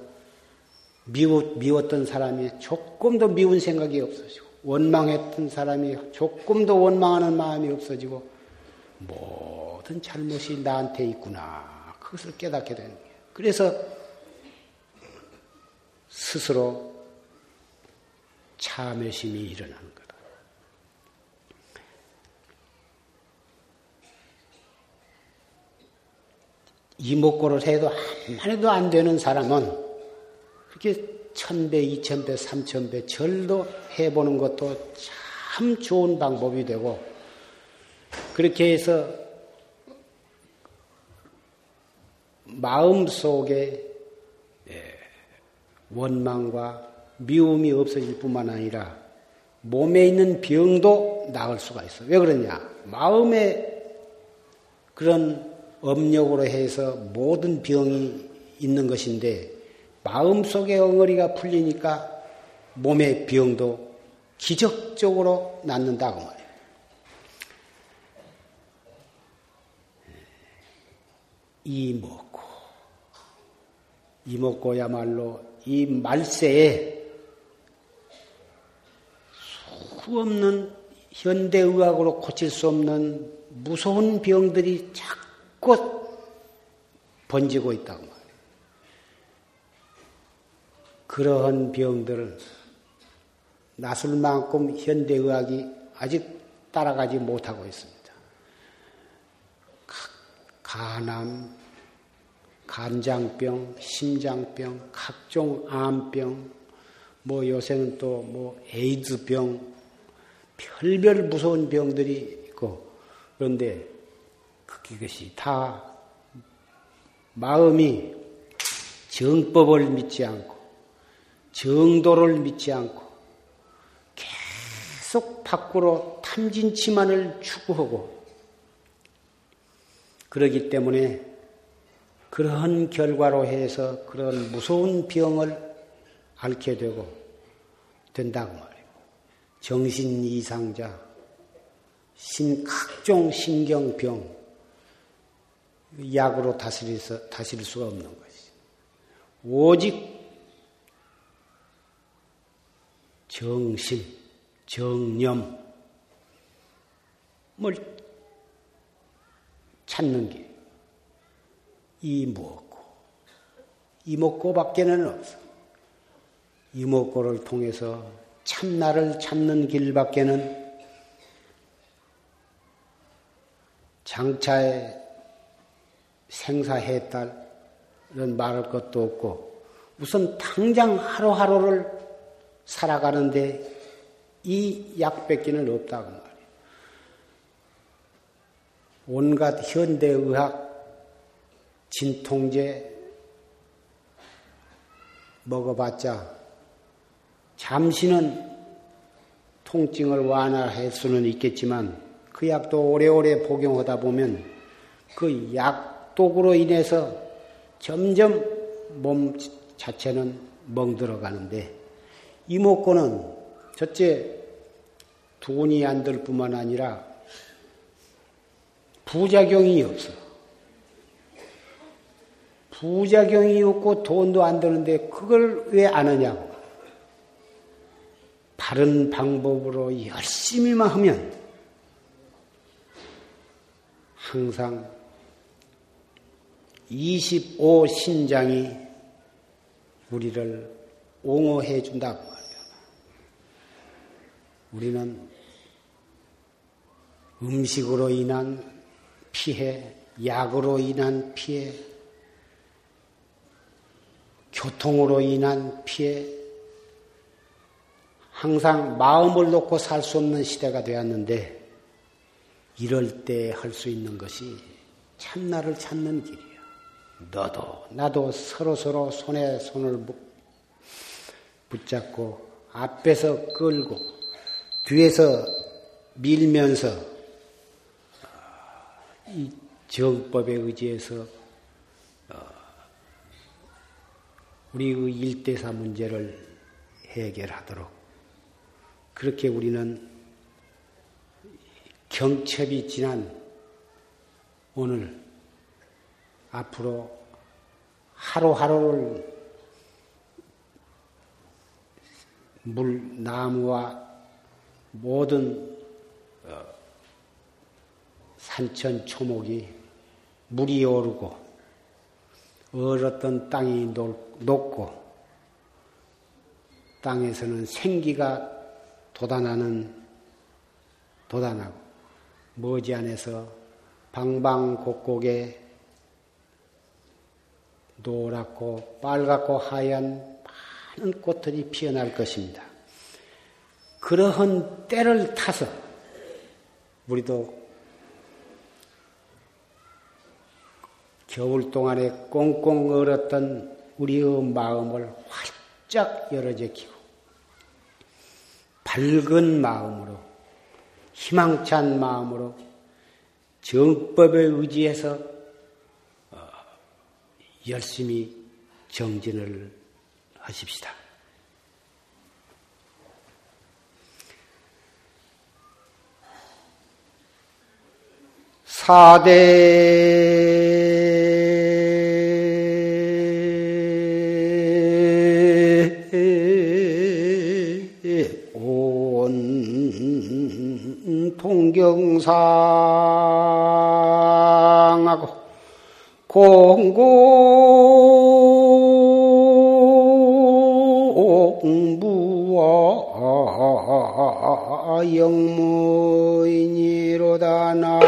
미웠던 사람이 조금도 미운 생각이 없어지고 원망했던 사람이 조금도 원망하는 마음이 없어지고 모든 잘못이 나한테 있구나. 그것을 깨닫게 되는 거예요. 그래서 스스로 참회심이 일어나는 거예요. 이목구를 해도 한만 해도 안 되는 사람은 그렇게 1000배, 2000배, 3000배 절도 해보는 것도 참 좋은 방법이 되고 그렇게 해서 마음속에 원망과 미움이 없어질 뿐만 아니라 몸에 있는 병도 나을 수가 있어. 왜 그러냐? 마음에 그런 업력으로 해서 모든 병이 있는 것인데 마음속의 엉어리가 풀리니까 몸의 병도 기적적으로 낫는다고 말해요. 이목구야말로 이 말세에 수없는 현대의학으로 고칠 수 없는 무서운 병들이 꽃 번지고 있다고 말해요. 그러한 병들은 나설 만큼 현대의학이 아직 따라가지 못하고 있습니다. 간암, 간장병, 심장병, 각종 암병, 요새는 또 에이즈병, 별별 무서운 병들이 있고 그런데 그것이 다 마음이 정법을 믿지 않고 정도를 믿지 않고 계속 밖으로 탐진치만을 추구하고 그러기 때문에 그런 결과로 해서 그런 무서운 병을 앓게 되고 된다고 말이에요. 정신 이상자, 각종 신경병, 약으로 다스릴 수가 없는 것이죠. 오직 정신, 정념을 찾는 게 이목고, 이목고밖에는 없어. 이목고를 통해서 참나를 찾는 길밖에는 장차에 생사해탈은 말할 것도 없고 우선 당장 하루하루를 살아가는데 이 약밖에는 없다고 말이에요. 온갖 현대의학, 진통제 먹어봤자 잠시는 통증을 완화할 수는 있겠지만 그 약도 오래오래 복용하다 보면 그 약독으로 인해서 점점 몸 자체는 멍들어가는데 이목구는 첫째 돈이 안 들 뿐만 아니라 부작용이 없어. 부작용이 없고 돈도 안 드는데 그걸 왜 안 하냐고. 바른 방법으로 열심히만 하면 항상 25신장이 우리를 옹호해 준다고 말이야. 우리는 음식으로 인한 피해, 약으로 인한 피해, 교통으로 인한 피해, 항상 마음을 놓고 살 수 없는 시대가 되었는데 이럴 때 할 수 있는 것이 참나를 찾는 길이야. 너도 나도 서로서로 손에 손을 붙잡고 앞에서 끌고 뒤에서 밀면서 이 정법에 의지해서 우리의 1대4 문제를 해결하도록 그렇게 우리는 경첩이 지난 오늘 앞으로 하루하루를 물, 나무와 모든 산천 초목이 물이 오르고 얼었던 땅이 녹고 땅에서는 생기가 돋아나고 머지않아서 방방곡곡에 노랗고 빨갛고 하얀 많은 꽃들이 피어날 것입니다. 그러한 때를 타서 우리도 겨울 동안에 꽁꽁 얼었던 우리의 마음을 활짝 열어제키고 밝은 마음으로 희망찬 마음으로 정법에 의지해서 열심히 정진을 하십시다. 사대 동경상하고 공공무와 영무이니로다 나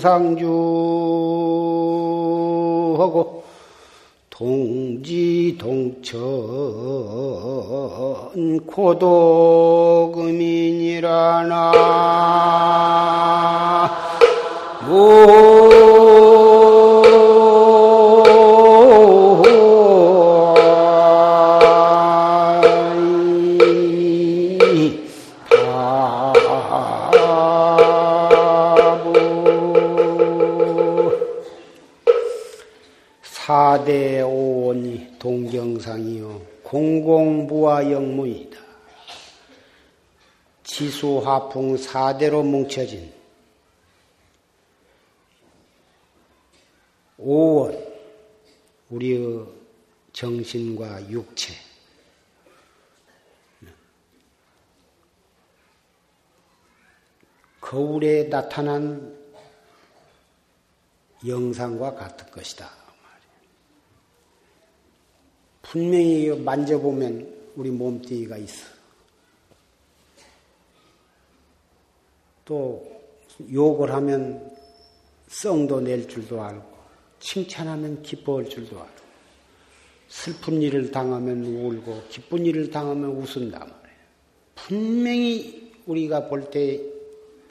동상주하고 동지동천 고독음이니라나 사대오원이 동경상이요 공공부와 영문이다. 지수화풍 사대로 뭉쳐진 오원, 우리의 정신과 육체, 거울에 나타난 영상과 같은 것이다. 분명히 만져보면 우리 몸뚱이가 있어. 또 욕을 하면 성도 낼 줄도 알고, 칭찬하면 기뻐할 줄도 알고, 슬픈 일을 당하면 울고 기쁜 일을 당하면 웃는다 말이에요. 분명히 우리가 볼 때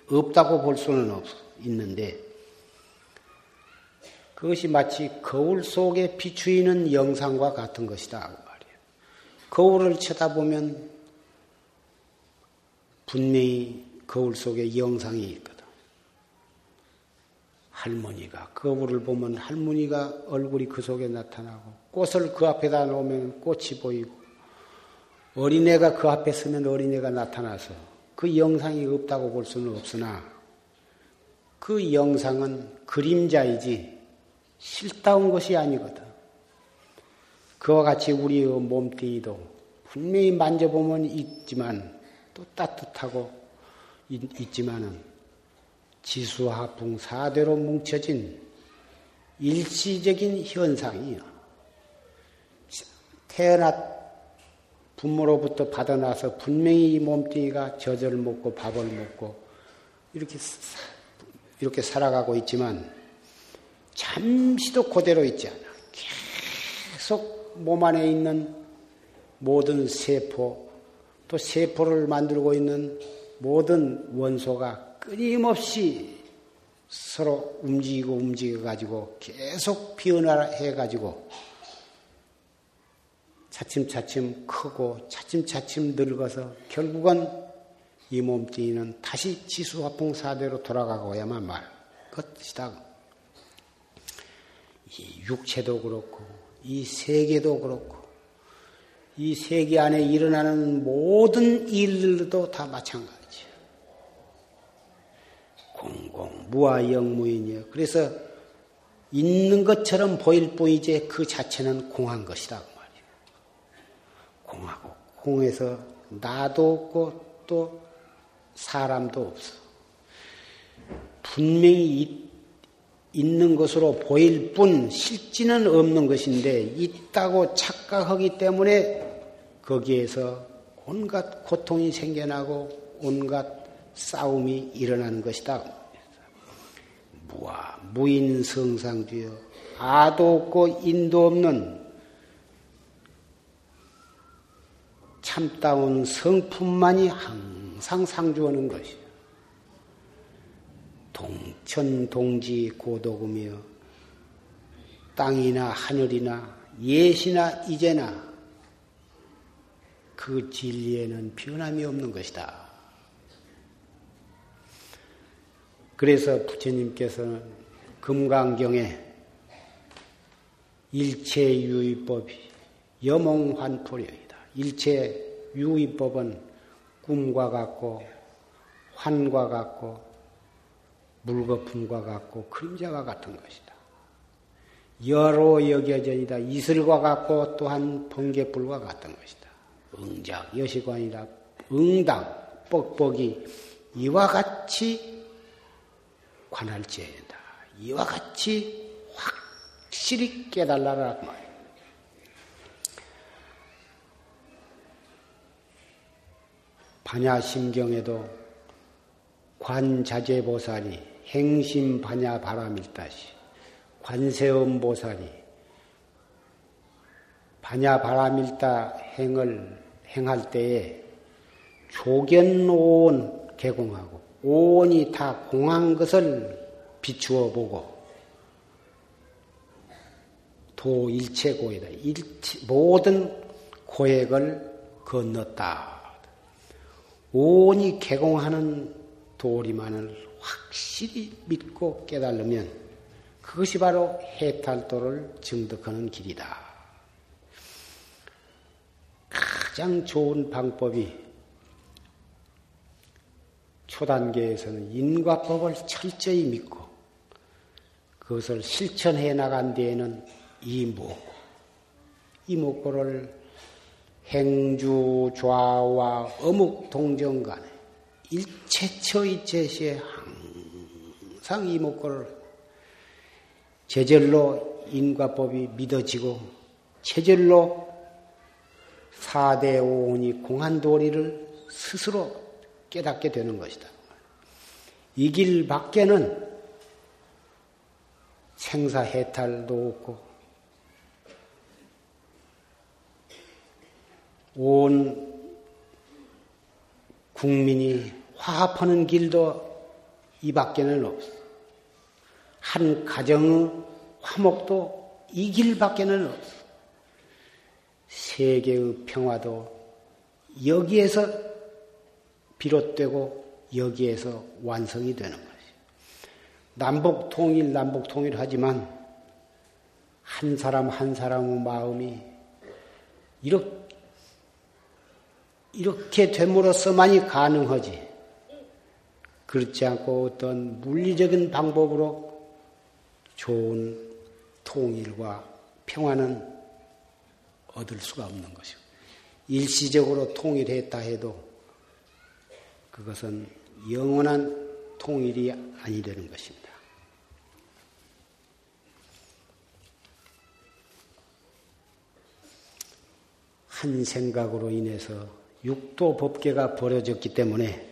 없다고 볼 수는 있는데, 그것이 마치 거울 속에 비추이는 영상과 같은 것이다 하고 말이에요. 거울을 쳐다보면 분명히 거울 속에 영상이 있거든. 할머니가 거울을 보면 할머니가 얼굴이 그 속에 나타나고, 꽃을 그 앞에다 놓으면 꽃이 보이고, 어린애가 그 앞에 서면 어린애가 나타나서 그 영상이 없다고 볼 수는 없으나, 그 영상은 그림자이지 실다운 것이 아니거든. 그와 같이 우리의 몸뚱이도 분명히 만져보면 있지만, 또 따뜻하고 있지만은 지수화풍 사대로 뭉쳐진 일시적인 현상이요. 태어나 부모로부터 받아놔서 분명히 이 몸뚱이가 젖을 먹고 밥을 먹고 이렇게 살아가고 있지만, 잠시도 그대로 있지 않아. 계속 몸 안에 있는 모든 세포, 또 세포를 만들고 있는 모든 원소가 끊임없이 서로 움직여가지고 계속 변화해가지고 차츰차츰 크고 차츰차츰 늙어서 결국은 이 몸뚱이는 다시 지수화풍 사대로 돌아가고야만 말 것이다. 이 육체도 그렇고, 이 세계도 그렇고, 이 세계 안에 일어나는 모든 일들도 다 마찬가지예요. 공공, 무아, 영무이니요. 그래서 있는 것처럼 보일 뿐이지 그 자체는 공한 것이다 그 말이에요. 공하고, 공해서 나도 없고 또 사람도 없어. 분명히 있는 것으로 보일 뿐 실지는 없는 것인데, 있다고 착각하기 때문에 거기에서 온갖 고통이 생겨나고 온갖 싸움이 일어나는 것이다. 무아, 무인성상주여, 아도 없고 인도 없는 참다운 성품만이 항상 상주하는 것이다. 동천동지 고독음이여, 땅이나 하늘이나 예시나 이제나 그 진리에는 변함이 없는 것이다. 그래서 부처님께서는 금강경에 일체유의법이 여몽환포령이다. 일체유의법은 꿈과 같고 환과 같고 물거품과 같고 그림자와 같은 것이다. 여로 여겨져이다. 이슬과 같고 또한 번개불과 같은 것이다. 응작 여시관이다. 응당 뻑뻑이 이와 같이 관할지어다. 이와 같이 확실히 깨달아라 말이야. 반야심경에도 관자재보살이 행심반야 바라밀다시 관세음보살이 반야 바라밀다 행을 행할 때에 조견오온 개공하고 오온이 다 공한 것을 비추어 보고 도일체고에다 일체 모든 고액을 건넜다. 오온이 개공하는 도리만을 확실히 믿고 깨달으면 그것이 바로 해탈도를 증득하는 길이다. 가장 좋은 방법이 초단계에서는 인과법을 철저히 믿고 그것을 실천해 나간 데에는 이목고, 이목고를 행주, 좌와, 어묵, 동정 간에 일체처 일체시에 항상 이목고를 제절로 인과법이 믿어지고 제절로 4대 5온이 공한 도리를 스스로 깨닫게 되는 것이다. 이 길 밖에는 생사해탈도 없고 온 국민이 화합하는 길도 이 밖에는 없어. 한 가정의 화목도 이 길 밖에는 없어. 세계의 평화도 여기에서 비롯되고 여기에서 완성이 되는 것이죠. 남북통일, 남북통일 하지만 한 사람 한 사람의 마음이 이렇게 됨으로써만이 가능하지. 그렇지 않고 어떤 물리적인 방법으로 좋은 통일과 평화는 얻을 수가 없는 것이고 일시적으로 통일했다 해도 그것은 영원한 통일이 아니되는 것입니다. 한 생각으로 인해서 육도 법계가 벌어졌기 때문에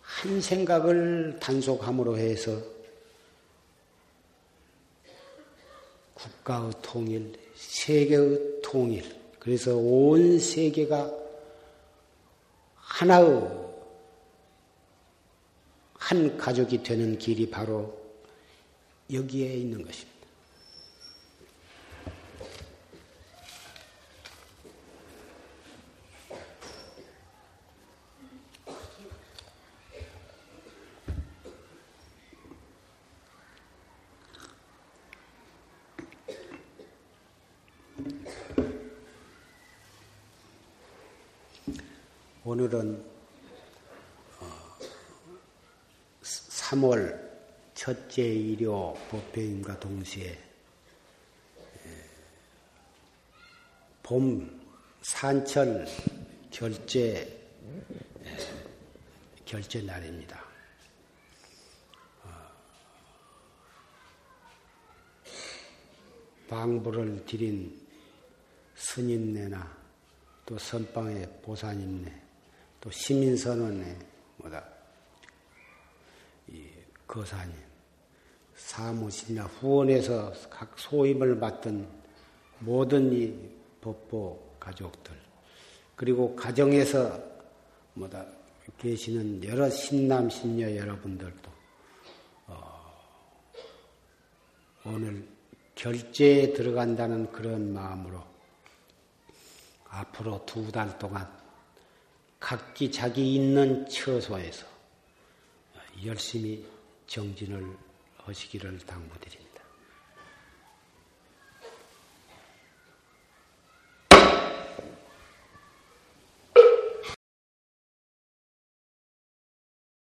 한 생각을 단속함으로 해서 국가의 통일, 세계의 통일, 그래서 온 세계가 하나의 한 가족이 되는 길이 바로 여기에 있는 것입니다. 오늘은 3월 첫째 일요 법회임과 동시에 봄 산철 결제 날입니다. 방부를 드린 스님네나 또 선방의 보사님네 또 시민선원의 뭐다 거사님, 사무실이나 후원에서 각 소임을 맡은 모든 이 법보 가족들, 그리고 가정에서 뭐다 계시는 여러 신남 신녀 여러분들도 오늘 결제에 들어간다는 그런 마음으로 앞으로 2달 동안 각기 자기 있는 처소에서 열심히 정진을 하시기를 당부드립니다.